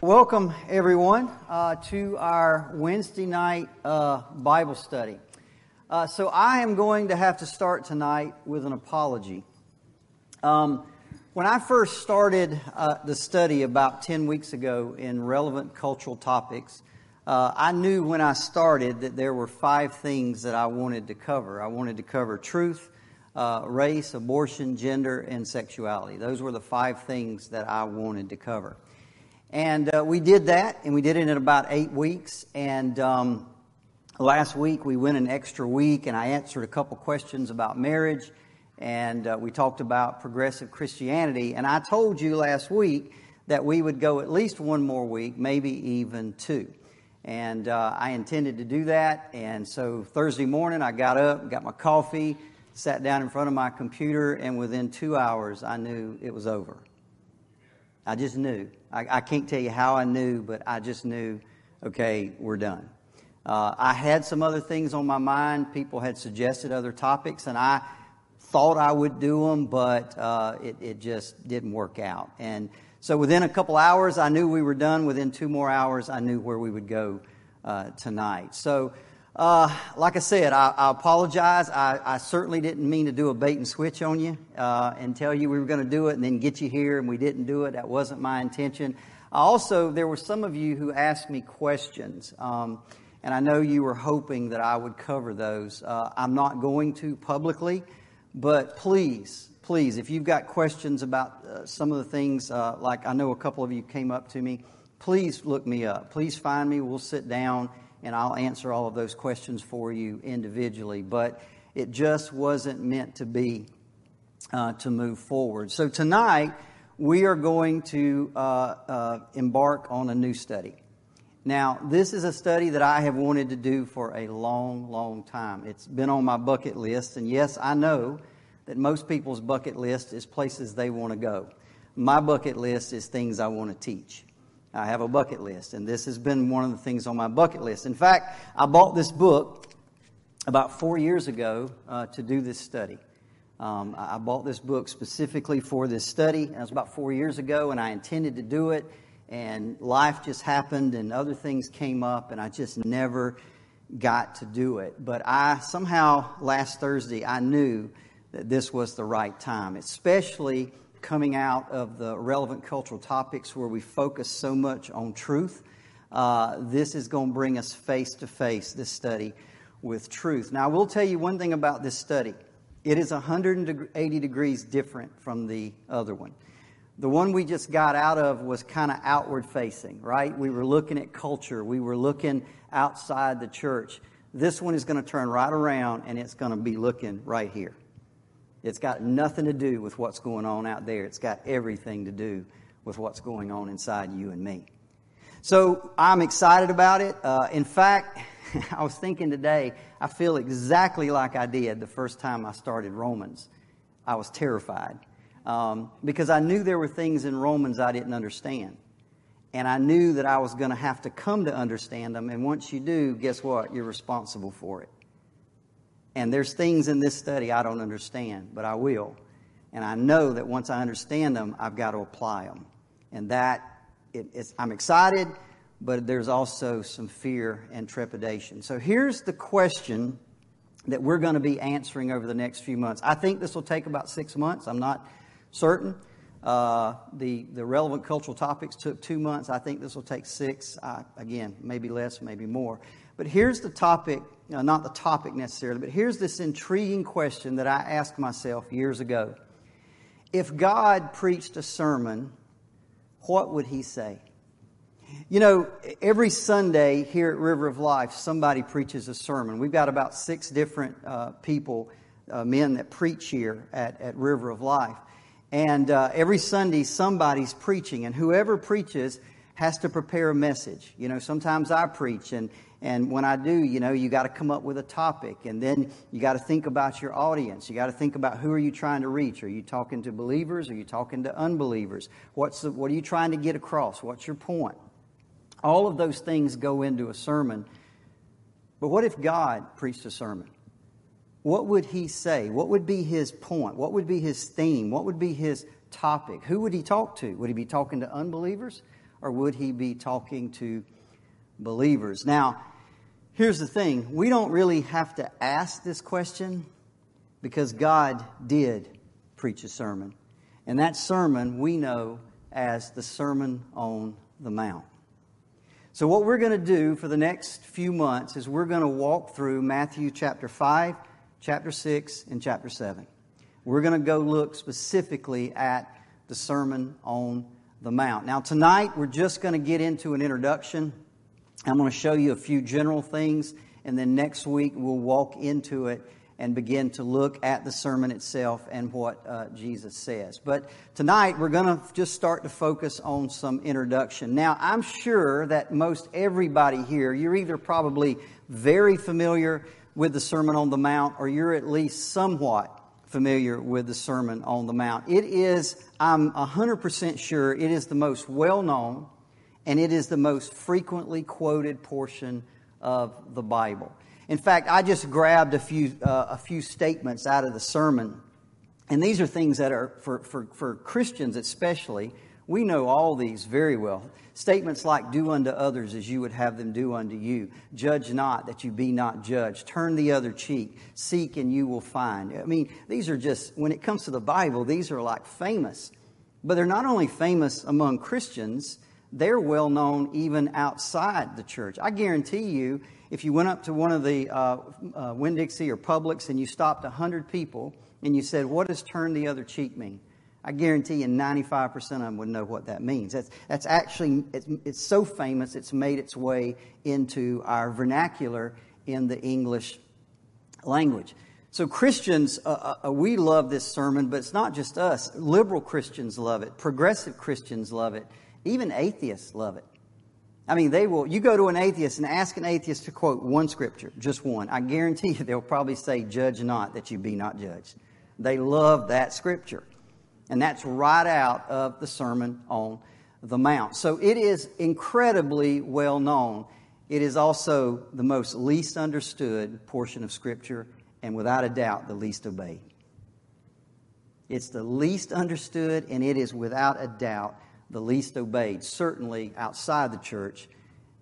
Welcome, everyone, to our Wednesday night Bible study. So I am going to have to start tonight with an apology. When I first started the study about 10 weeks ago in relevant cultural topics, I knew when I started that there were 5 things that I wanted to cover. I wanted to cover truth, race, abortion, gender, and sexuality. Those were the 5 things that I wanted to cover. And we did that, and we did it in about 8 weeks. And last week, we went an extra week, and I answered a couple questions about marriage. And we talked about progressive Christianity. And I told you last week that we would go at least one more week, maybe even 2. And I intended to do that. And so Thursday morning, I got up, got my coffee, sat down in front of my computer, and within 2 hours, I knew it was over. I just knew. I can't tell you how I knew, but I just knew, okay, we're done. I had some other things on my mind. People had suggested other topics, and I thought I would do them, but it just didn't work out. And so within a couple hours, I knew we were done. Within 2 more hours, I knew where we would go tonight. So like I said, I apologize. I certainly didn't mean to do a bait and switch on you and tell you we were going to do it and then get you here and we didn't do it. That wasn't my intention. Also, there were some of you who asked me questions, and I know you were hoping that I would cover those. I'm not going to publicly, but please, if you've got questions about some of the things, like I know a couple of you came up to me, please look me up. Please find me. We'll sit down. And I'll answer all of those questions for you individually. But it just wasn't meant to be to move forward. So tonight, we are going to embark on a new study. Now, this is a study that I have wanted to do for a long, long time. It's been on my bucket list. And yes, I know that most people's bucket list is places they want to go. My bucket list is things I want to teach. I have a bucket list, and this has been one of the things on my bucket list. In fact, I bought this book about 4 years ago to do this study. I bought this book specifically for this study, and it was about 4 years ago, and I intended to do it, and life just happened, and other things came up, and I just never got to do it. But I somehow, last Thursday, I knew that this was the right time, especially coming out of the relevant cultural topics where we focus so much on truth. This is going to bring us face to face, this study, with truth. Now, I will tell you one thing about this study. It is 180 degrees different from the other one. The one we just got out of was kind of outward facing, right? We were looking at culture. We were looking outside the church. This one is going to turn right around, and it's going to be looking right here. It's got nothing to do with what's going on out there. It's got everything to do with what's going on inside you and me. So I'm excited about it. In fact, I was thinking today, I feel exactly like I did the first time I started Romans. I was terrified because I knew there were things in Romans I didn't understand. And I knew that I was going to have to come to understand them. And once you do, guess what? You're responsible for it. And there's things in this study I don't understand, but I will. And I know that once I understand them, I've got to apply them. And that, I'm excited, but there's also some fear and trepidation. So here's the question that we're going to be answering over the next few months. I think this will take about 6 months. I'm not certain. The relevant cultural topics took 2 months. I think this will take 6. Again, maybe less, maybe more. But here's the topic. Not the topic necessarily, but here's this intriguing question that I asked myself years ago. If God preached a sermon, what would he say? You know, every Sunday here at River of Life, somebody preaches a sermon. We've got about 6 different people, men that preach here at River of Life. And every Sunday, somebody's preaching. And whoever preaches has to prepare a message. You know, sometimes I preach, and when I do, you know, you got to come up with a topic, and then you got to think about your audience. You got to think about who are you trying to reach. Are you talking to believers? Are you talking to unbelievers? What are you trying to get across? What's your point? All of those things go into a sermon. But what if God preached a sermon? What would he say? What would be his point? What would be his theme? What would be his topic? Who would he talk to? Would he be talking to unbelievers? Or would he be talking to believers? Now, here's the thing. We don't really have to ask this question because God did preach a sermon. And that sermon we know as the Sermon on the Mount. So what we're going to do for the next few months is we're going to walk through Matthew chapter 5, chapter 6, and chapter 7. We're going to go look specifically at the Sermon on the Mount. Now, tonight, we're just going to get into an introduction. I'm going to show you a few general things, and then next week, we'll walk into it and begin to look at the sermon itself and what Jesus says. But tonight, we're going to just start to focus on some introduction. Now, I'm sure that most everybody here, you're either probably very familiar with the Sermon on the Mount, or you're at least somewhat familiar with the Sermon on the Mount. It is, I'm 100% sure, it is the most well-known and it is the most frequently quoted portion of the Bible. In fact, I just grabbed a few statements out of the sermon, and these are things that are, for Christians especially, we know all these very well. Statements like, do unto others as you would have them do unto you. Judge not that you be not judged. Turn the other cheek. Seek and you will find. I mean, these are just, when it comes to the Bible, these are like famous. But they're not only famous among Christians, they're well known even outside the church. I guarantee you, if you went up to one of the Winn-Dixie or Publix and you stopped 100 people and you said, what does turn the other cheek mean? I guarantee you 95% of them would know what that means. That's actually, it's so famous, it's made its way into our vernacular in the English language. So Christians, we love this sermon, but it's not just us. Liberal Christians love it. Progressive Christians love it. Even atheists love it. I mean, they will. You go to an atheist and ask an atheist to quote one scripture, just one. I guarantee you they'll probably say, judge not that you be not judged. They love that scripture. And that's right out of the Sermon on the Mount. So it is incredibly well known. It is also the most least understood portion of Scripture, and without a doubt, the least obeyed. It's the least understood, and it is without a doubt the least obeyed, certainly outside the church,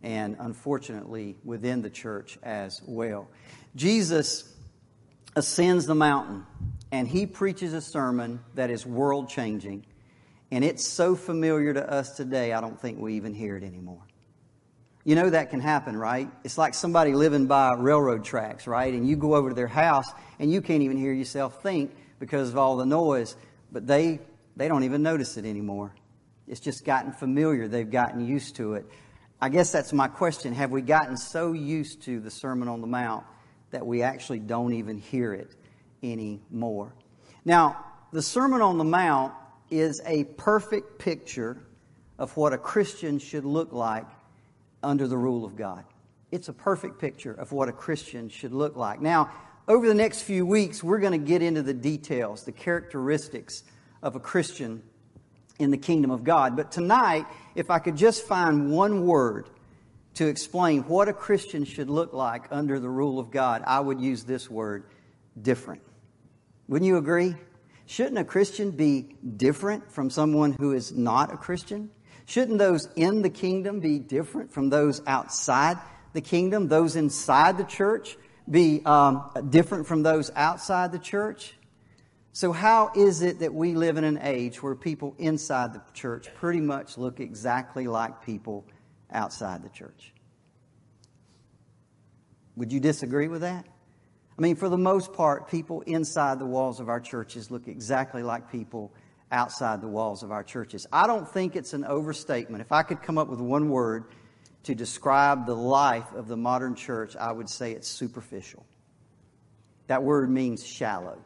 and unfortunately within the church as well. Jesus ascends the mountain. And he preaches a sermon that is world-changing. And it's so familiar to us today, I don't think we even hear it anymore. You know that can happen, right? It's like somebody living by railroad tracks, right? And you go over to their house, and you can't even hear yourself think because of all the noise. But they don't even notice it anymore. It's just gotten familiar. They've gotten used to it. I guess that's my question. Have we gotten so used to the Sermon on the Mount that we actually don't even hear it anymore? Now, the Sermon on the Mount is a perfect picture of what a Christian should look like under the rule of God. It's a perfect picture of what a Christian should look like. Now, over the next few weeks, we're going to get into the details, the characteristics of a Christian in the kingdom of God. But tonight, if I could just find one word to explain what a Christian should look like under the rule of God, I would use this word: different. Wouldn't you agree? Shouldn't a Christian be different from someone who is not a Christian? Shouldn't those in the kingdom be different from those outside the kingdom? Those inside the church be different from those outside the church? So how is it that we live in an age where people inside the church pretty much look exactly like people outside the church? Would you disagree with that? I mean, for the most part, people inside the walls of our churches look exactly like people outside the walls of our churches. I don't think it's an overstatement. If I could come up with one word to describe the life of the modern church, I would say it's superficial. That word means shallow.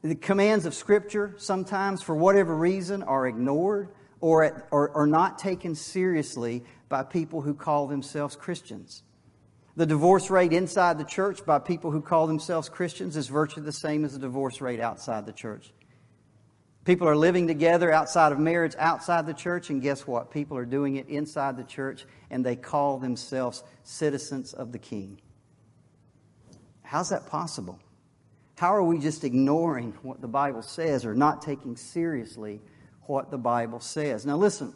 The commands of Scripture sometimes, for whatever reason, are ignored or are not taken seriously by people who call themselves Christians. The divorce rate inside the church by people who call themselves Christians is virtually the same as the divorce rate outside the church. People are living together outside of marriage, outside the church, and guess what? People are doing it inside the church, and they call themselves citizens of the King. How's that possible? How are we just ignoring what the Bible says or not taking seriously what the Bible says? Now listen,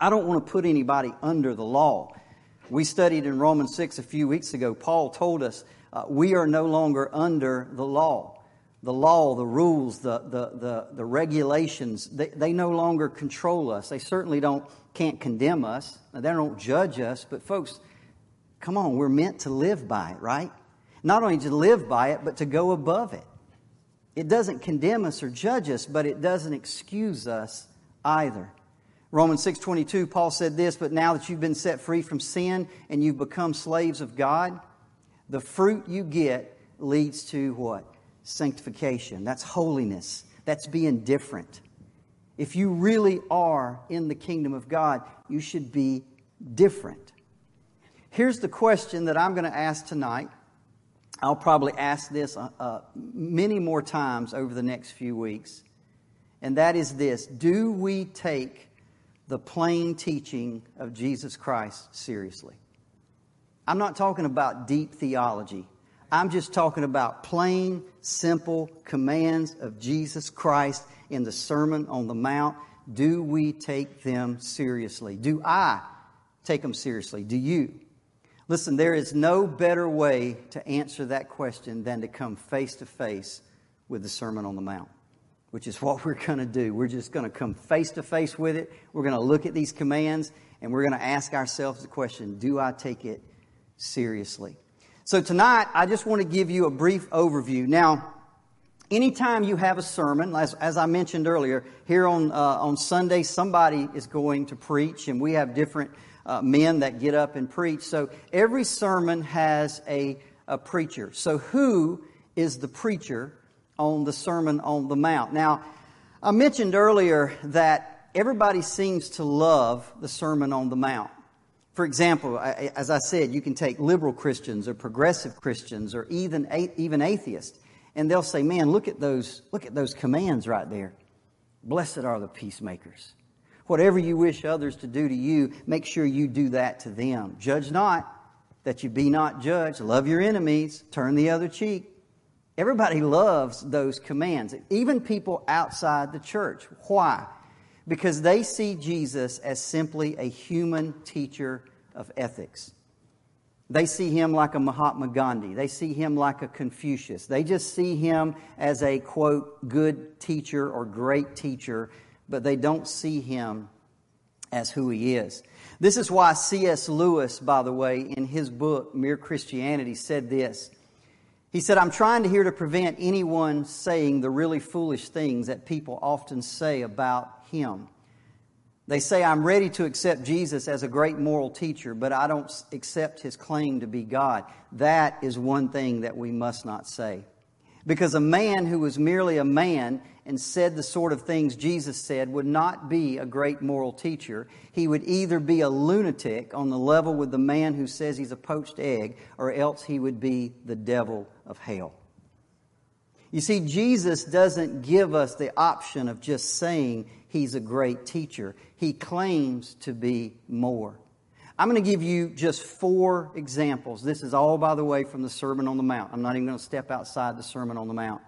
I don't want to put anybody under the law. We studied in Romans 6 a few weeks ago. Paul told us we are no longer under the law. The law, the rules, the regulations, they no longer control us. They certainly can't condemn us. They don't judge us. But folks, come on, we're meant to live by it, right? Not only to live by it, but to go above it. It doesn't condemn us or judge us, but it doesn't excuse us either. Romans 6:22, Paul said this, "But now that you've been set free from sin and you've become slaves of God, the fruit you get leads to what? Sanctification." That's holiness. That's being different. If you really are in the kingdom of God, you should be different. Here's the question that I'm going to ask tonight. I'll probably ask this many more times over the next few weeks. And that is this: do we take the plain teaching of Jesus Christ seriously? I'm not talking about deep theology. I'm just talking about plain, simple commands of Jesus Christ in the Sermon on the Mount. Do we take them seriously? Do I take them seriously? Do you? Listen, there is no better way to answer that question than to come face to face with the Sermon on the Mount, which is what we're going to do. We're just going to come face to face with it. We're going to look at these commands, and we're going to ask ourselves the question, do I take it seriously? So tonight, I just want to give you a brief overview. Now, anytime you have a sermon, as I mentioned earlier, here on Sunday, somebody is going to preach, and we have different men that get up and preach. So every sermon has a preacher. So who is the preacher on the Sermon on the Mount? Now, I mentioned earlier that everybody seems to love the Sermon on the Mount. For example, as I said, you can take liberal Christians or progressive Christians or even atheists, and they'll say, "Man, look at those commands right there. Blessed are the peacemakers. Whatever you wish others to do to you, make sure you do that to them. Judge not, that you be not judged. Love your enemies. Turn the other cheek." Everybody loves those commands, even people outside the church. Why? Because they see Jesus as simply a human teacher of ethics. They see him like a Mahatma Gandhi. They see him like a Confucius. They just see him as a, quote, good teacher or great teacher, but they don't see him as who he is. This is why C.S. Lewis, by the way, in his book, Mere Christianity, said this. He said, "I'm trying to here to prevent anyone saying the really foolish things that people often say about him. They say, I'm ready to accept Jesus as a great moral teacher, but I don't accept his claim to be God. That is one thing that we must not say. Because a man who was merely a man and said the sort of things Jesus said would not be a great moral teacher. He would either be a lunatic on the level with the man who says he's a poached egg, or else he would be the devil of hell." You see, Jesus doesn't give us the option of just saying he's a great teacher. He claims to be more. I'm going to give you just 4 examples. This is all, by the way, from the Sermon on the Mount. I'm not even going to step outside the Sermon on the Mount.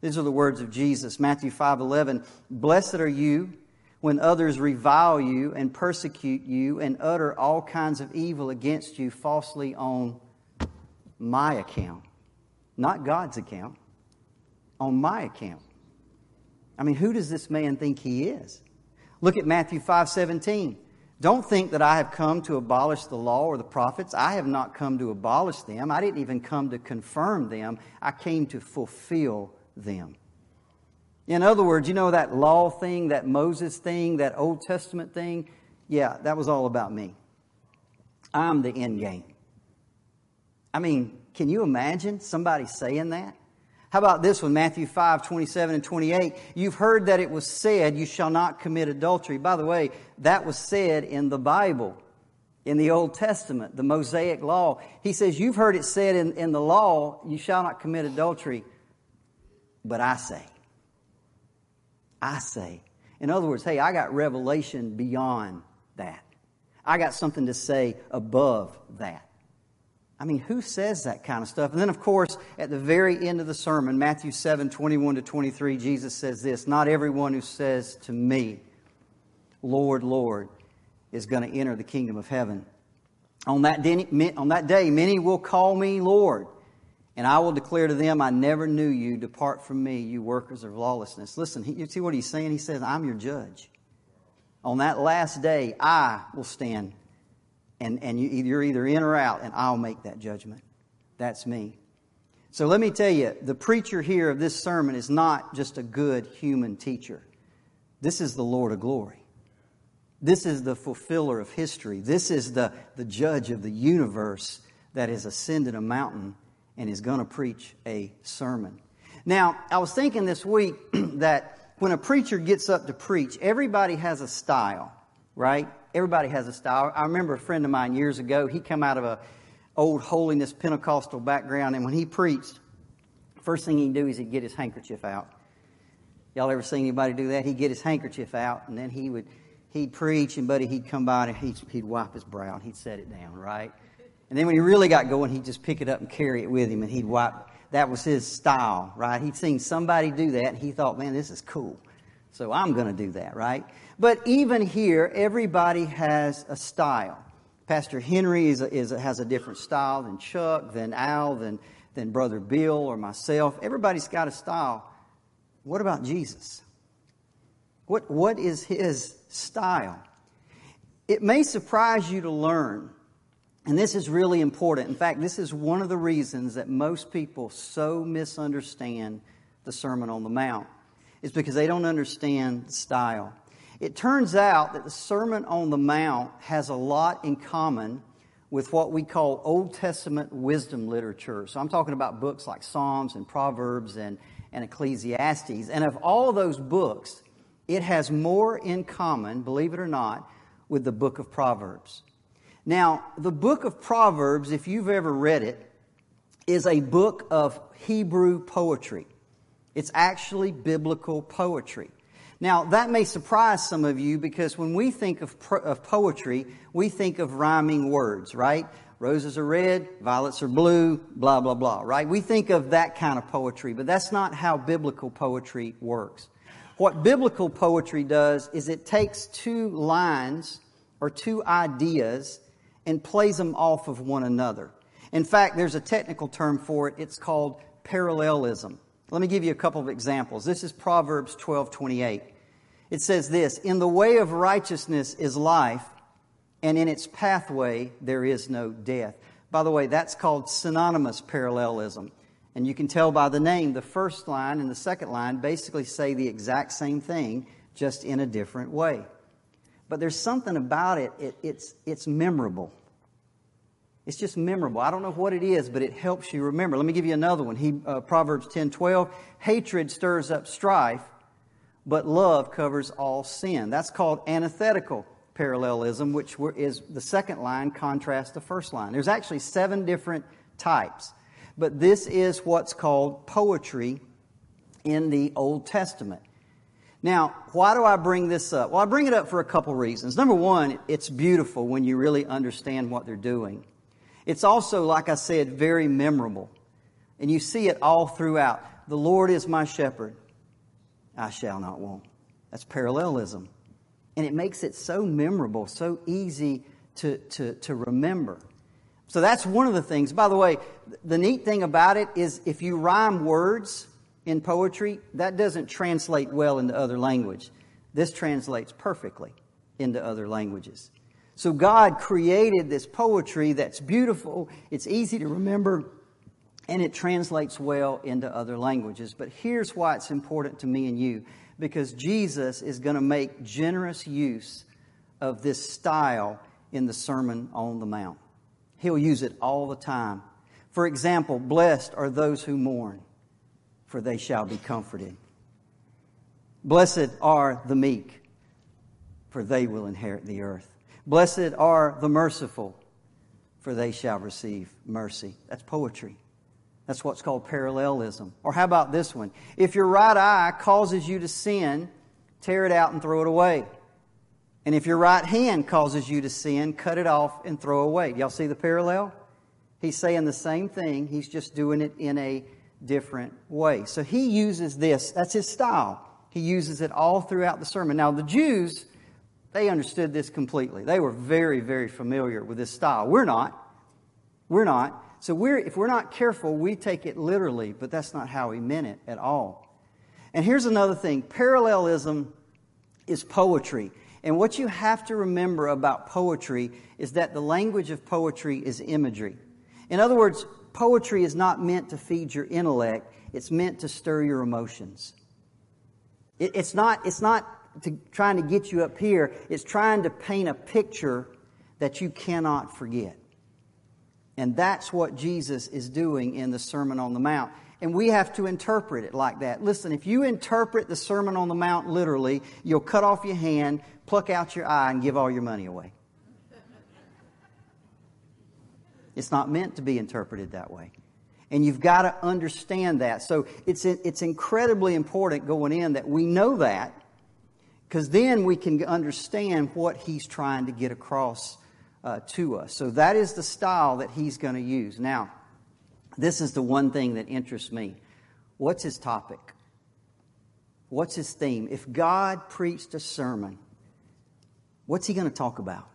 These are the words of Jesus. Matthew 5:11, "Blessed are you when others revile you and persecute you and utter all kinds of evil against you falsely on my account." Not God's account. On my account. I mean, who does this man think he is? Look at Matthew 5:17. "Don't think that I have come to abolish the law or the prophets. I have not come to abolish them. I didn't even come to confirm them. I came to fulfill them." In other words, you know that law thing, that Moses thing, that Old Testament thing? Yeah, that was all about me. I'm the end game. I mean, can you imagine somebody saying that? How about this one, Matthew 5, 27 and 28. You've heard that it was said, you shall not commit adultery. By the way, that was said in the Bible, in the Old Testament, the Mosaic Law. He says, you've heard it said in the law, you shall not commit adultery. But I say. In other words, hey, I got revelation beyond that. I got something to say above that. I mean, who says that kind of stuff? And then, of course, at the very end of the sermon, Matthew 7, 21 to 23, Jesus says this, not everyone who says to me, Lord, Lord, is going to enter the kingdom of heaven. On that day, many will call me Lord, and I will declare to them, I never knew you. Depart from me, you workers of lawlessness. Listen, you see what he's saying? He says, I'm your judge. On that last day, I will stand And you're either in or out, and I'll make that judgment. That's me. So let me tell you, the preacher here of this sermon is not just a good human teacher. This is the Lord of glory. This is the fulfiller of history. This is the judge of the universe that has ascended a mountain and is going to preach a sermon. Now, I was thinking this week that when a preacher gets up to preach, everybody has a style, right? Everybody has a style. I remember a friend of mine years ago, he come out of an old holiness Pentecostal background, and when he preached, first thing he'd do is he'd get his handkerchief out. Y'all ever seen anybody do that? He'd get his handkerchief out, and then he'd preach, and buddy, he'd come by, and he'd wipe his brow, and he'd set it down, right? And then when he really got going, he'd just pick it up and carry it with him, and he'd wipe it. That was his style, right? He'd seen somebody do that, and he thought, man, this is cool. So I'm going to do that, right? But even here, everybody has a style. Pastor Henry has a different style than Chuck, than Al, than Brother Bill or myself. Everybody's got a style. What about Jesus? What is his style? It may surprise you to learn, and this is really important. In fact, this is one of the reasons that most people so misunderstand the Sermon on the Mount. It's because they don't understand style. It turns out that the Sermon on the Mount has a lot in common with what we call Old Testament wisdom literature. So I'm talking about books like Psalms and Proverbs and Ecclesiastes. And of all those books, it has more in common, believe it or not, with the book of Proverbs. Now, the book of Proverbs, if you've ever read it, is a book of Hebrew poetry. It's actually biblical poetry. Now, that may surprise some of you because when we think of poetry, we think of rhyming words, right? Roses are red, violets are blue, blah, blah, blah, right? We think of that kind of poetry, but that's not how biblical poetry works. What biblical poetry does is it takes two lines or two ideas and plays them off of one another. In fact, there's a technical term for it. It's called parallelism. Let me give you a couple of examples. This is Proverbs 12:28. It says this, in the way of righteousness is life, and in its pathway there is no death. By the way, that's called synonymous parallelism. And you can tell by the name, the first line and the second line basically say the exact same thing, just in a different way. But there's something about it, it's memorable. It's just memorable. I don't know what it is, but it helps you remember. Let me give you another one. Proverbs 10:12. Hatred stirs up strife, but love covers all sin. That's called antithetical parallelism, which is the second line contrasts the first line. There's actually 7 different types, but this is what's called poetry in the Old Testament. Now, why do I bring this up? Well, I bring it up for a couple reasons. Number one, it's beautiful when you really understand what they're doing. It's also, like I said, very memorable. And you see it all throughout. The Lord is my shepherd. I shall not want. That's parallelism. And it makes it so memorable, so easy to remember. So that's one of the things. By the way, the neat thing about it is if you rhyme words in poetry, that doesn't translate well into other language. This translates perfectly into other languages. So God created this poetry that's beautiful, it's easy to remember, and it translates well into other languages. But here's why it's important to me and you, because Jesus is going to make generous use of this style in the Sermon on the Mount. He'll use it all the time. For example, blessed are those who mourn, for they shall be comforted. Blessed are the meek, for they will inherit the earth. Blessed are the merciful, for they shall receive mercy. That's poetry. That's what's called parallelism. Or how about this one? If your right eye causes you to sin, tear it out and throw it away. And if your right hand causes you to sin, cut it off and throw away. Y'all see the parallel? He's saying the same thing. He's just doing it in a different way. So he uses this. That's his style. He uses it all throughout the sermon. Now, the Jews, they understood this completely. They were very, very familiar with this style. We're not. We're not. So if we're not careful, we take it literally, but that's not how he meant it at all. And here's another thing. Parallelism is poetry. And what you have to remember about poetry is that the language of poetry is imagery. In other words, poetry is not meant to feed your intellect. It's meant to stir your emotions. It's not trying to get you up here. It's trying to paint a picture that you cannot forget. And that's what Jesus is doing in the Sermon on the Mount. And we have to interpret it like that. Listen, if you interpret the Sermon on the Mount literally, you'll cut off your hand, pluck out your eye, and give all your money away. It's not meant to be interpreted that way. And you've got to understand that. So it's incredibly important going in that we know that, because then we can understand what he's trying to get across to us. So that is the style that he's going to use. Now, this is the one thing that interests me. What's his topic? What's his theme? If God preached a sermon, what's he going to talk about?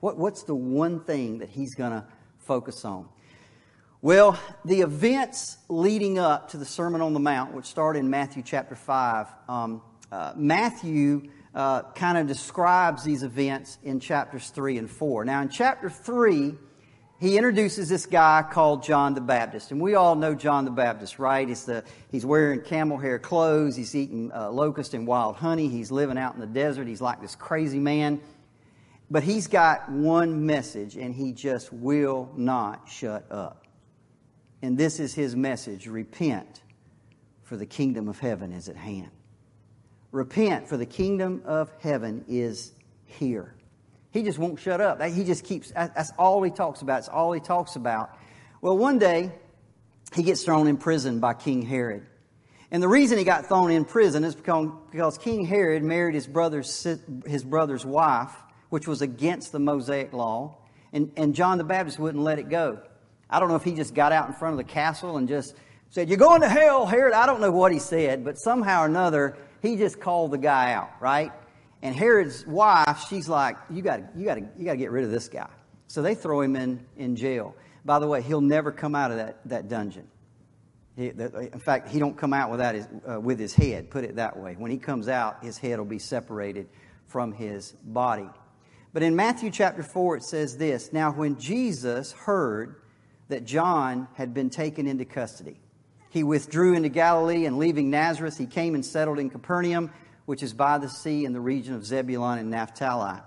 What's the one thing that he's going to focus on? Well, the events leading up to the Sermon on the Mount, which start in Matthew chapter 5, Matthew kind of describes these events in chapters 3 and 4. Now, in chapter 3, he introduces this guy called John the Baptist. And we all know John the Baptist, right? He's wearing camel hair clothes. He's eating locust and wild honey. He's living out in the desert. He's like this crazy man. But he's got one message, and he just will not shut up. And this is his message: repent, for the kingdom of heaven is at hand. Repent, for the kingdom of heaven is here. He just won't shut up. He just keeps, that's all he talks about. It's all he talks about. Well, one day, he gets thrown in prison by King Herod. And the reason he got thrown in prison is because King Herod married his brother's wife, which was against the Mosaic law, and John the Baptist wouldn't let it go. I don't know if he just got out in front of the castle and just said, "You're going to hell, Herod." I don't know what he said, but somehow or another, he just called the guy out, right? And Herod's wife, she's like, you gotta get rid of this guy. So they throw him in jail. By the way, he'll never come out of that dungeon. In fact, he don't come out without with his head, put it that way. When he comes out, his head will be separated from his body. But in Matthew chapter 4, it says this: "Now when Jesus heard that John had been taken into custody, he withdrew into Galilee, and leaving Nazareth, he came and settled in Capernaum, which is by the sea in the region of Zebulun and Naphtali."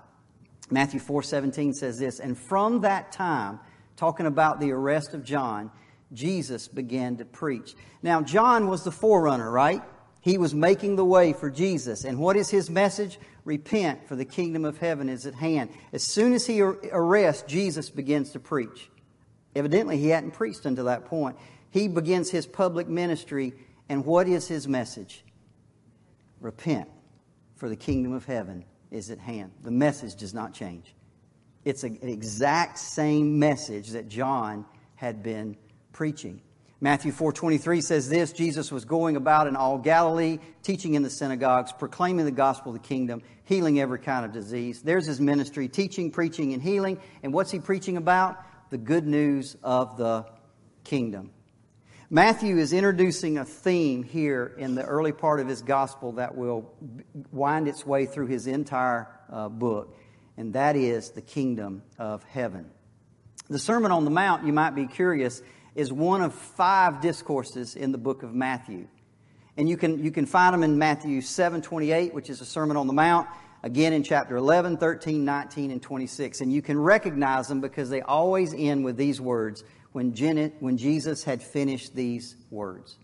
Matthew 4:17 says this: "And from that time," talking about the arrest of John, "Jesus began to preach." Now, John was the forerunner, right? He was making the way for Jesus. And what is his message? Repent, for the kingdom of heaven is at hand. As soon as he arrests, Jesus begins to preach. Evidently, he hadn't preached until that point. He begins his public ministry, and what is his message? Repent, for the kingdom of heaven is at hand. The message does not change. It's an exact same message that John had been preaching. Matthew 4:23 says this: "Jesus was going about in all Galilee, teaching in the synagogues, proclaiming the gospel of the kingdom, healing every kind of disease." There's his ministry: teaching, preaching, and healing. And what's he preaching about? The good news of the kingdom. Matthew is introducing a theme here in the early part of his gospel that will wind its way through his entire book, and that is the kingdom of heaven. The Sermon on the Mount, you might be curious, is one of 5 discourses in the book of Matthew. And you can find them in Matthew 7:28, which is the Sermon on the Mount, again in chapter 11, 13, 19, and 26. And you can recognize them because they always end with these words: "When Jesus had finished these words."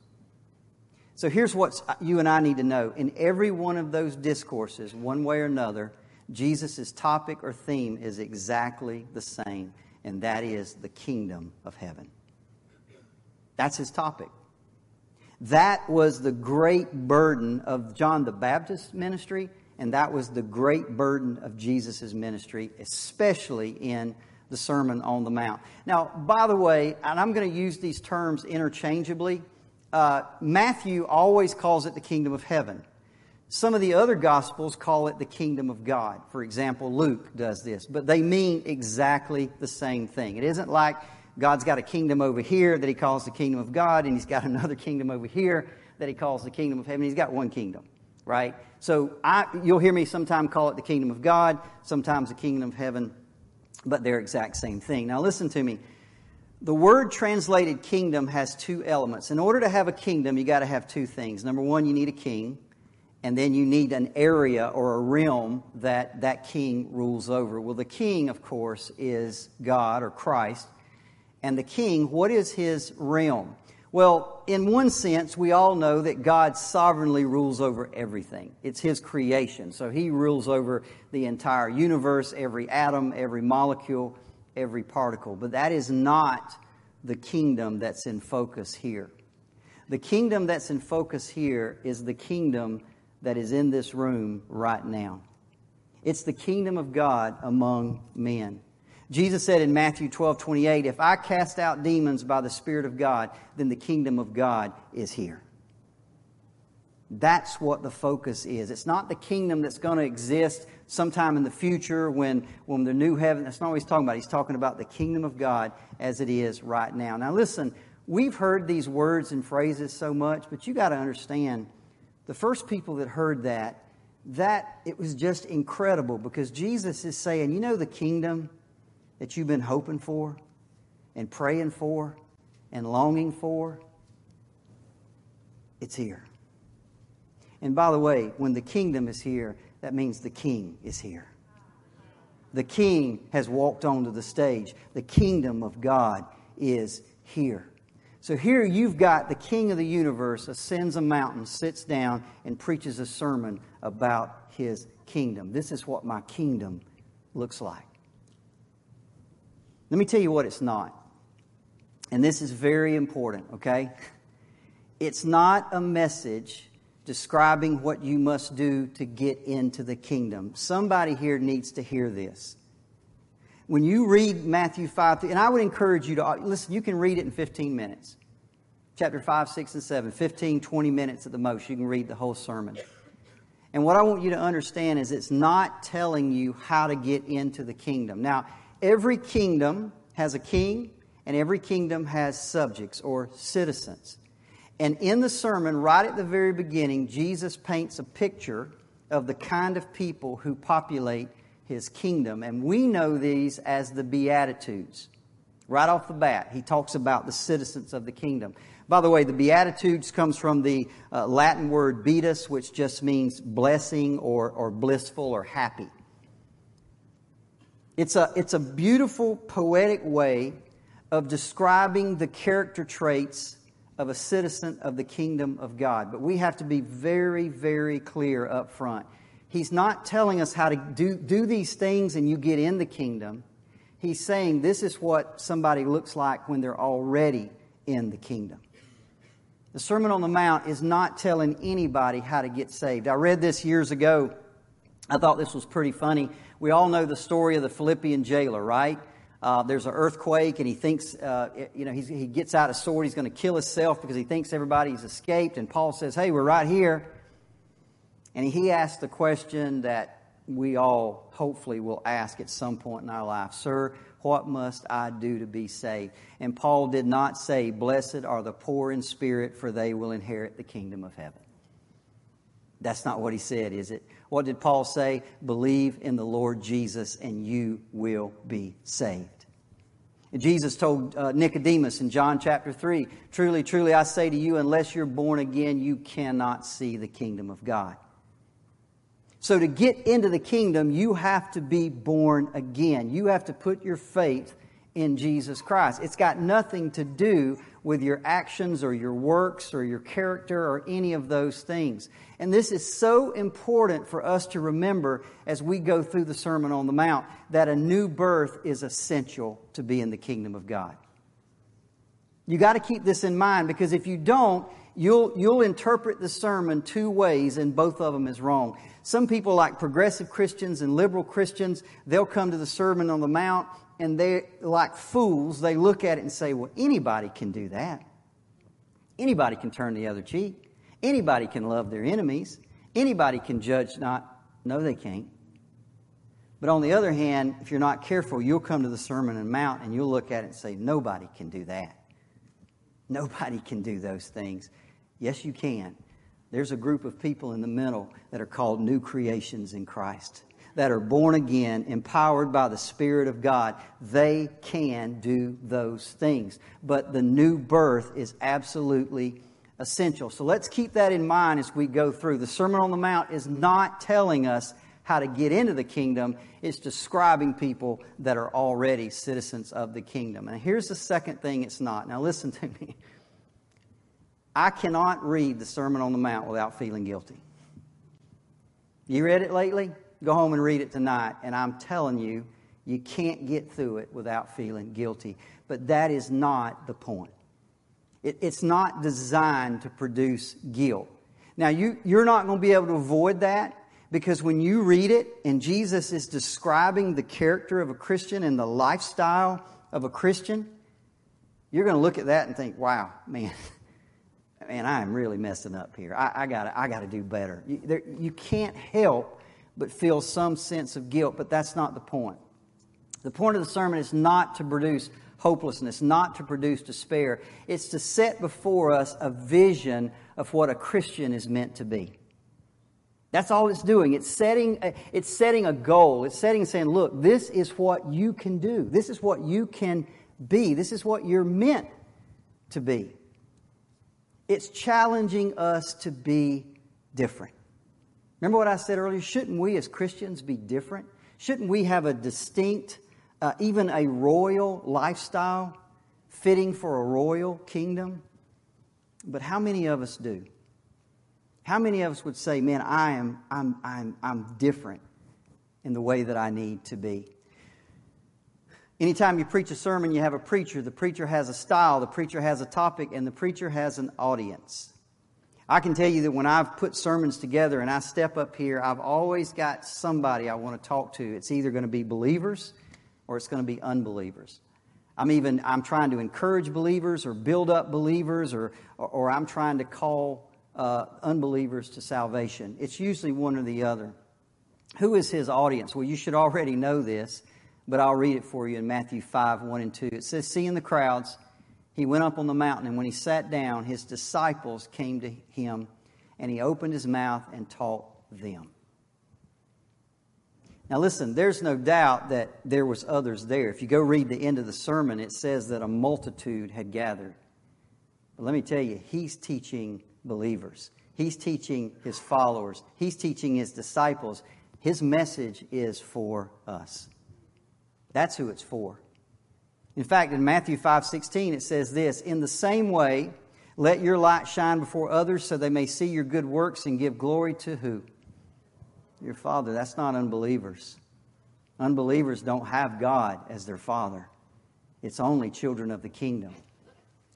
So here's what you and I need to know. In every one of those discourses, one way or another, Jesus' topic or theme is exactly the same, and that is the kingdom of heaven. That's his topic. That was the great burden of John the Baptist's ministry, and that was the great burden of Jesus' ministry, especially in the Sermon on the Mount. Now, by the way, and I'm going to use these terms interchangeably, Matthew always calls it the kingdom of heaven. Some of the other Gospels call it the kingdom of God. For example, Luke does this, but they mean exactly the same thing. It isn't like God's got a kingdom over here that he calls the kingdom of God, and he's got another kingdom over here that he calls the kingdom of heaven. He's got one kingdom, right? So you'll hear me sometime call it the kingdom of God, sometimes the kingdom of heaven, but they're exact same thing. Now listen to me. The word translated kingdom has two elements. In order to have a kingdom, you got to have two things. Number one, you need a king. And then you need an area or a realm that that king rules over. Well, the king, of course, is God or Christ. And the king, what is his realm? Well, in one sense, we all know that God sovereignly rules over everything. It's his creation. So he rules over the entire universe, every atom, every molecule, every particle. But that is not the kingdom that's in focus here. The kingdom that's in focus here is the kingdom that is in this room right now. It's the kingdom of God among men. Jesus said in Matthew 12:28, if I cast out demons by the Spirit of God, then the kingdom of God is here. That's what the focus is. It's not the kingdom that's going to exist sometime in the future when the new heaven. That's not what he's talking about. He's talking about the kingdom of God as it is right now. Now listen, we've heard these words and phrases so much, but you got to understand, the first people that heard that it was just incredible, because Jesus is saying, you know, the kingdom that you've been hoping for and praying for and longing for, it's here. And by the way, when the kingdom is here, that means the king is here. The king has walked onto the stage. The kingdom of God is here. So here you've got the king of the universe ascends a mountain, sits down, and preaches a sermon about his kingdom. This is what my kingdom looks like. Let me tell you what it's not. And this is very important, okay? It's not a message describing what you must do to get into the kingdom. Somebody here needs to hear this. When you read Matthew 5, and I would encourage you to, listen, you can read it in 15 minutes. Chapter 5, 6, and 7, 15, 20 minutes at the most. You can read the whole sermon. And what I want you to understand is it's not telling you how to get into the kingdom. Now, every kingdom has a king, and every kingdom has subjects or citizens. And in the sermon, right at the very beginning, Jesus paints a picture of the kind of people who populate his kingdom, and we know these as the Beatitudes. Right off the bat, he talks about the citizens of the kingdom. By the way, the Beatitudes comes from the Latin word beatus, which just means blessing or blissful or happy. It's a beautiful, poetic way of describing the character traits of a citizen of the kingdom of God. But we have to be very, very clear up front. He's not telling us how to do these things and you get in the kingdom. He's saying this is what somebody looks like when they're already in the kingdom. The Sermon on the Mount is not telling anybody how to get saved. I read this years ago. I thought this was pretty funny. We all know the story of the Philippian jailer, right? There's an earthquake, and he thinks, he gets out a sword. He's going to kill himself because he thinks everybody's escaped. And Paul says, hey, we're right here. And he asked the question that we all hopefully will ask at some point in our life. Sir, what must I do to be saved? And Paul did not say, blessed are the poor in spirit, for they will inherit the kingdom of heaven. That's not what he said, is it? What did Paul say? Believe in the Lord Jesus and you will be saved. Jesus told Nicodemus in John chapter 3, truly, truly, I say to you, unless you're born again, you cannot see the kingdom of God. So to get into the kingdom, you have to be born again. You have to put your faith in Jesus Christ. It's got nothing to do with your actions or your works or your character or any of those things. And this is so important for us to remember as we go through the Sermon on the Mount, that a new birth is essential to be in the kingdom of God. You got to keep this in mind, because if you don't, you'll interpret the sermon two ways, and both of them is wrong. Some people, like progressive Christians and liberal Christians, they'll come to the Sermon on the Mount and they, like fools, they look at it and say, well, anybody can do that. Anybody can turn the other cheek. Anybody can love their enemies. Anybody can judge not. No, they can't. But on the other hand, if you're not careful, you'll come to the Sermon on the Mount and you'll look at it and say, nobody can do that. Nobody can do those things. Yes, you can. There's a group of people in the middle that are called new creations in Christ, that are born again, empowered by the Spirit of God. They can do those things. But the new birth is absolutely essential. So let's keep that in mind as we go through. The Sermon on the Mount is not telling us how to get into the kingdom. It's describing people that are already citizens of the kingdom. And here's the second thing it's not. Now listen to me. I cannot read the Sermon on the Mount without feeling guilty. You read it lately? Go home and read it tonight. And I'm telling you, you can't get through it without feeling guilty. But that is not the point. It's not designed to produce guilt. Now, you're not going to be able to avoid that, because when you read it and Jesus is describing the character of a Christian and the lifestyle of a Christian, you're going to look at that and think, wow, man, I am really messing up here. I got to do better. You can't help but feel some sense of guilt, but that's not the point. The point of the sermon is not to produce hopelessness, not to produce despair. It's to set before us a vision of what a Christian is meant to be. That's all it's doing. It's setting a goal. It's setting and saying, look, this is what you can do. This is what you can be. This is what you're meant to be. It's challenging us to be different. Remember what I said earlier? Shouldn't we as Christians be different? Shouldn't we have a distinct, even a royal lifestyle fitting for a royal kingdom? But how many of us do? How many of us would say, man, I'm different in the way that I need to be? Anytime you preach a sermon, you have a preacher. The preacher has a style, the preacher has a topic, and the preacher has an audience. I can tell you that when I've put sermons together and I step up here, I've always got somebody I want to talk to. It's either going to be believers or it's going to be unbelievers. I'm trying to encourage believers or build up believers, or I'm trying to call unbelievers to salvation. It's usually one or the other. Who is his audience? Well, you should already know this, but I'll read it for you in Matthew 5:1-2. It says, seeing the crowds, he went up on the mountain, and when he sat down, his disciples came to him, and he opened his mouth and taught them. Now listen, there's no doubt that there was others there. If you go read the end of the sermon, it says that a multitude had gathered. But let me tell you, he's teaching believers. He's teaching his followers. He's teaching his disciples. His message is for us. That's who it's for. In fact, in Matthew 5:16, it says this, in the same way, let your light shine before others so they may see your good works and give glory to who? Your Father. That's not unbelievers. Unbelievers don't have God as their Father. It's only children of the kingdom.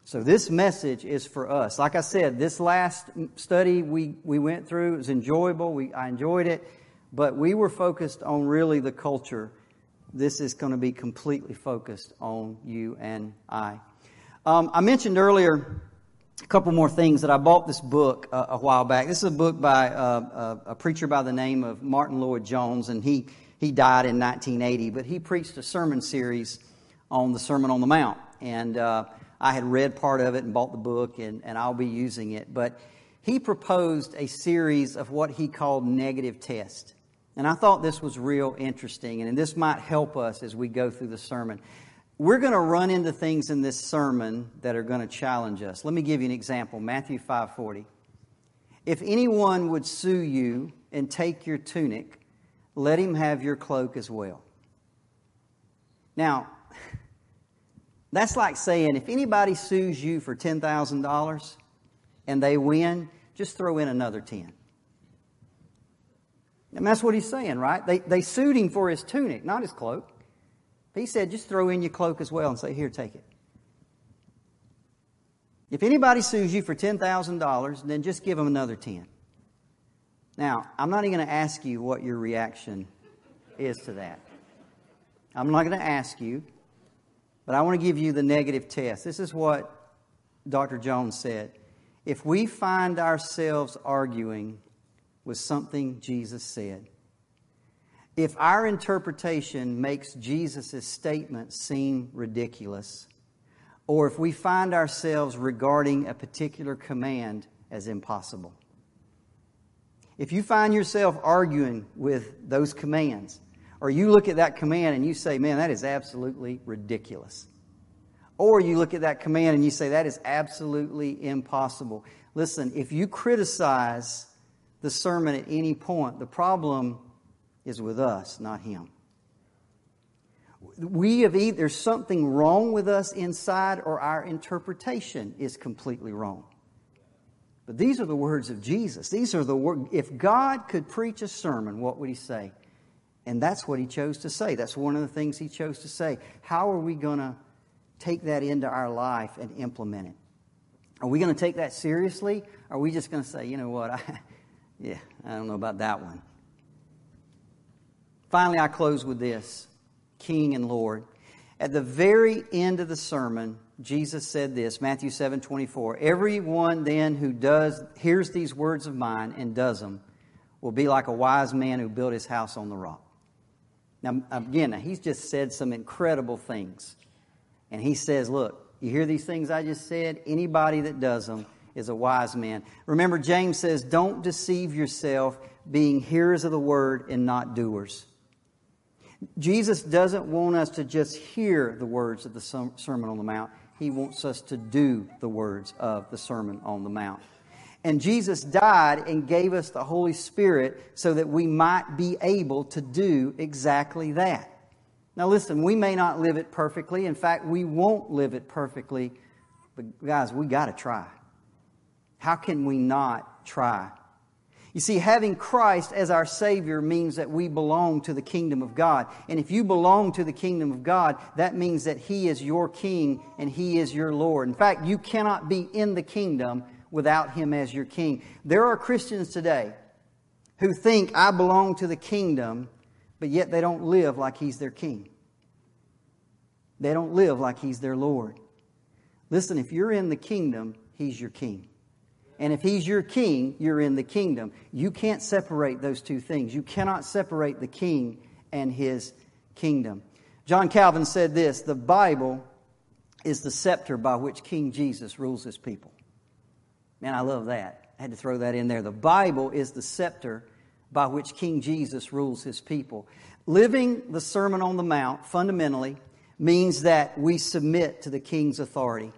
So this message is for us. Like I said, this last study we went through, it was enjoyable. I enjoyed it, but we were focused on really the culture. This is going to be completely focused on you and I. I mentioned earlier a couple more things that I bought this book a while back. This is a book by a preacher by the name of Martin Lloyd-Jones, and he died in 1980, but he preached a sermon series on the Sermon on the Mount, and I had read part of it and bought the book, and I'll be using it. But he proposed a series of what he called negative tests. And I thought this was real interesting, and this might help us as we go through the sermon. We're going to run into things in this sermon that are going to challenge us. Let me give you an example, Matthew 5:40. If anyone would sue you and take your tunic, let him have your cloak as well. Now, That's like saying if anybody sues you for $10,000 and they win, just throw in another 10. And that's what he's saying, right? They sued him for his tunic, not his cloak. He said, just throw in your cloak as well and say, here, take it. If anybody sues you for $10,000, then just give them another 10. Now, I'm not even going to ask you what your reaction is to that. I'm not going to ask you, but I want to give you the negative test. This is what Dr. Jones said. If we find ourselves arguing with something Jesus said, if our interpretation makes Jesus' statement seem ridiculous, or if we find ourselves regarding a particular command as impossible. If you find yourself arguing with those commands, or you look at that command and you say, man, that is absolutely ridiculous. Or you look at that command and you say, that is absolutely impossible. Listen, if you criticize the sermon at any point, the problem is with us, not him. There's something wrong with us inside, or our interpretation is completely wrong. But these are the words of Jesus. These are the words. If God could preach a sermon, what would he say? And that's what he chose to say. That's one of the things he chose to say. How are we going to take that into our life and implement it? Are we going to take that seriously? Or are we just going to say, you know what, I don't know about that one. Finally, I close with this. King and Lord. At the very end of the sermon, Jesus said this, Matthew 7:24, everyone then who hears these words of mine and does them will be like a wise man who built his house on the rock. Now, again, he's just said some incredible things. And he says, look, you hear these things I just said? Anybody that does them is a wise man. Remember, James says, don't deceive yourself being hearers of the word and not doers. Jesus doesn't want us to just hear the words of the Sermon on the Mount. He wants us to do the words of the Sermon on the Mount. And Jesus died and gave us the Holy Spirit so that we might be able to do exactly that. Now listen, we may not live it perfectly. In fact, we won't live it perfectly. But guys, we got to try. How can we not try? You see, having Christ as our Savior means that we belong to the kingdom of God. And if you belong to the kingdom of God, that means that He is your King and He is your Lord. In fact, you cannot be in the kingdom without Him as your King. There are Christians today who think, I belong to the kingdom, but yet they don't live like He's their King. They don't live like He's their Lord. Listen, if you're in the kingdom, He's your King. And if He's your King, you're in the kingdom. You can't separate those two things. You cannot separate the King and His kingdom. John Calvin said this, the Bible is the scepter by which King Jesus rules His people. Man, I love that. I had to throw that in there. The Bible is the scepter by which King Jesus rules His people. Living the Sermon on the Mount fundamentally means that we submit to the King's authority.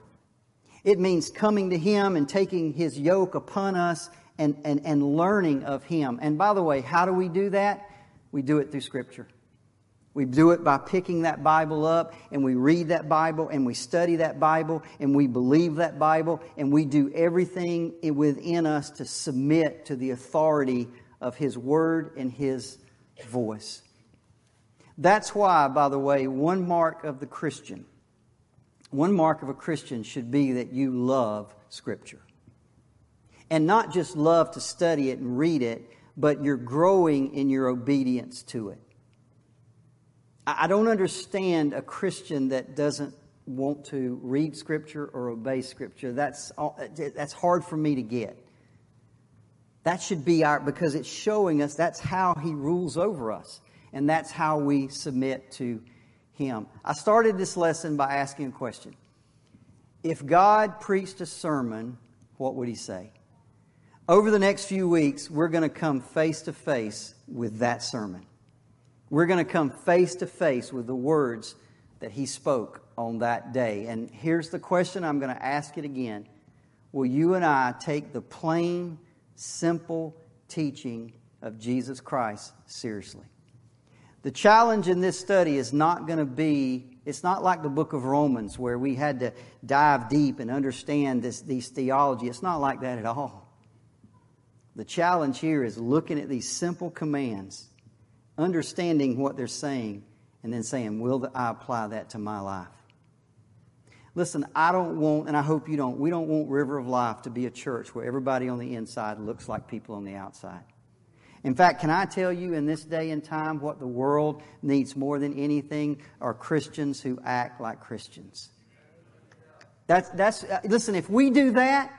It means coming to Him and taking His yoke upon us and learning of Him. And by the way, how do we do that? We do it through Scripture. We do it by picking that Bible up, and we read that Bible, and we study that Bible, and we believe that Bible, and we do everything within us to submit to the authority of His Word and His voice. That's why, by the way, one mark of a Christian should be that you love Scripture. And not just love to study it and read it, but you're growing in your obedience to it. I don't understand a Christian that doesn't want to read Scripture or obey Scripture. That's hard for me to get. That should be because it's showing us that's how He rules over us. And that's how we submit to Him. I started this lesson by asking a question. If God preached a sermon, what would He say? Over the next few weeks, we're going to come face to face with that sermon. We're going to come face to face with the words that He spoke on that day. And here's the question. I'm going to ask it again. Will you and I take the plain, simple teaching of Jesus Christ seriously? The challenge in this study is not going to be, it's not like the book of Romans where we had to dive deep and understand these theology. It's not like that at all. The challenge here is looking at these simple commands, understanding what they're saying, and then saying, will I apply that to my life? Listen, I don't want, and I hope you don't, we don't want River of Life to be a church where everybody on the inside looks like people on the outside. In fact, can I tell you in this day and time what the world needs more than anything are Christians who act like Christians. Listen, if we do that,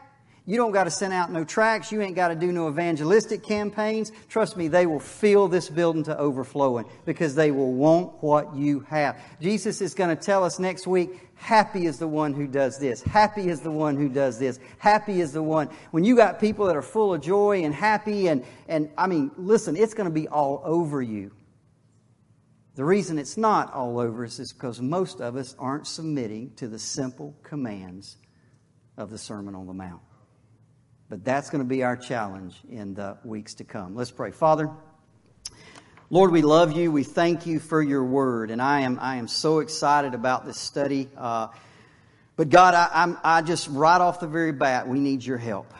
you don't got to send out no tracts. You ain't got to do no evangelistic campaigns. Trust me, they will fill this building to overflowing because they will want what you have. Jesus is going to tell us next week, happy is the one who does this. Happy is the one who does this. Happy is the one. When you got people that are full of joy and happy and I mean, listen, it's going to be all over you. The reason it's not all over us is because most of us aren't submitting to the simple commands of the Sermon on the Mount. But that's going to be our challenge in the weeks to come. Let's pray. Father, Lord, we love you. We thank you for your word. And I am so excited about this study. But God, I just right off the very bat, we need your help.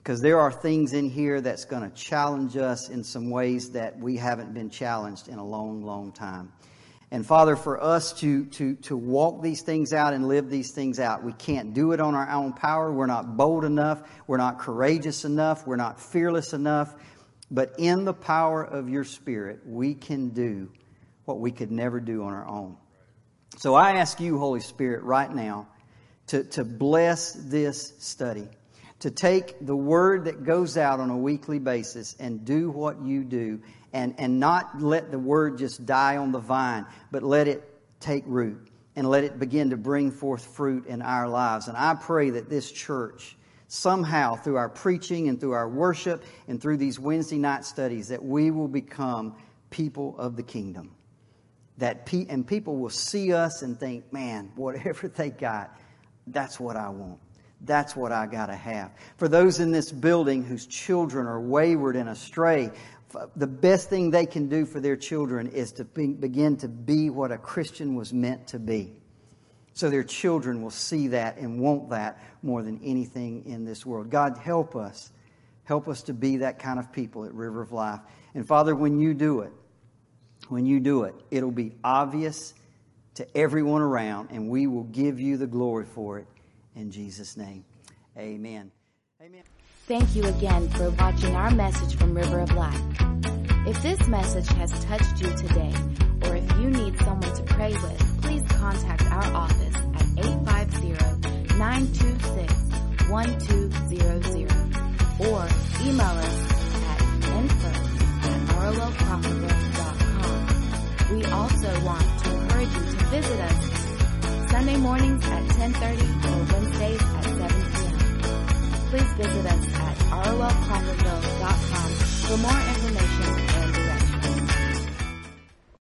Because there are things in here that's going to challenge us in some ways that we haven't been challenged in a long, long time. And Father, for us to walk these things out and live these things out, we can't do it on our own power. We're not bold enough. We're not courageous enough. We're not fearless enough. But in the power of your Spirit, we can do what we could never do on our own. So I ask you, Holy Spirit, right now to bless this study, to take the word that goes out on a weekly basis and do what you do. And not let the word just die on the vine, but let it take root and let it begin to bring forth fruit in our lives. And I pray that this church somehow through our preaching and through our worship and through these Wednesday night studies that we will become people of the kingdom. And people will see us and think, man, whatever they got, that's what I want. That's what I got to have. For those in this building whose children are wayward and astray, the best thing they can do for their children is to begin to be what a Christian was meant to be. So their children will see that and want that more than anything in this world. God, help us. Help us to be that kind of people at River of Life. And Father, when you do it, it'll be obvious to everyone around, and we will give you the glory for it. In Jesus' name, amen. Amen. Thank you again for watching our message from River of Life. If this message has touched you today, or if you need someone to pray with, please contact our office at 850-926-1200 or email us at info@ROLCrawfordville.com. We also want to encourage you to visit us Sunday mornings at 10:30 or Wednesdays at 7 p.m. Please visit us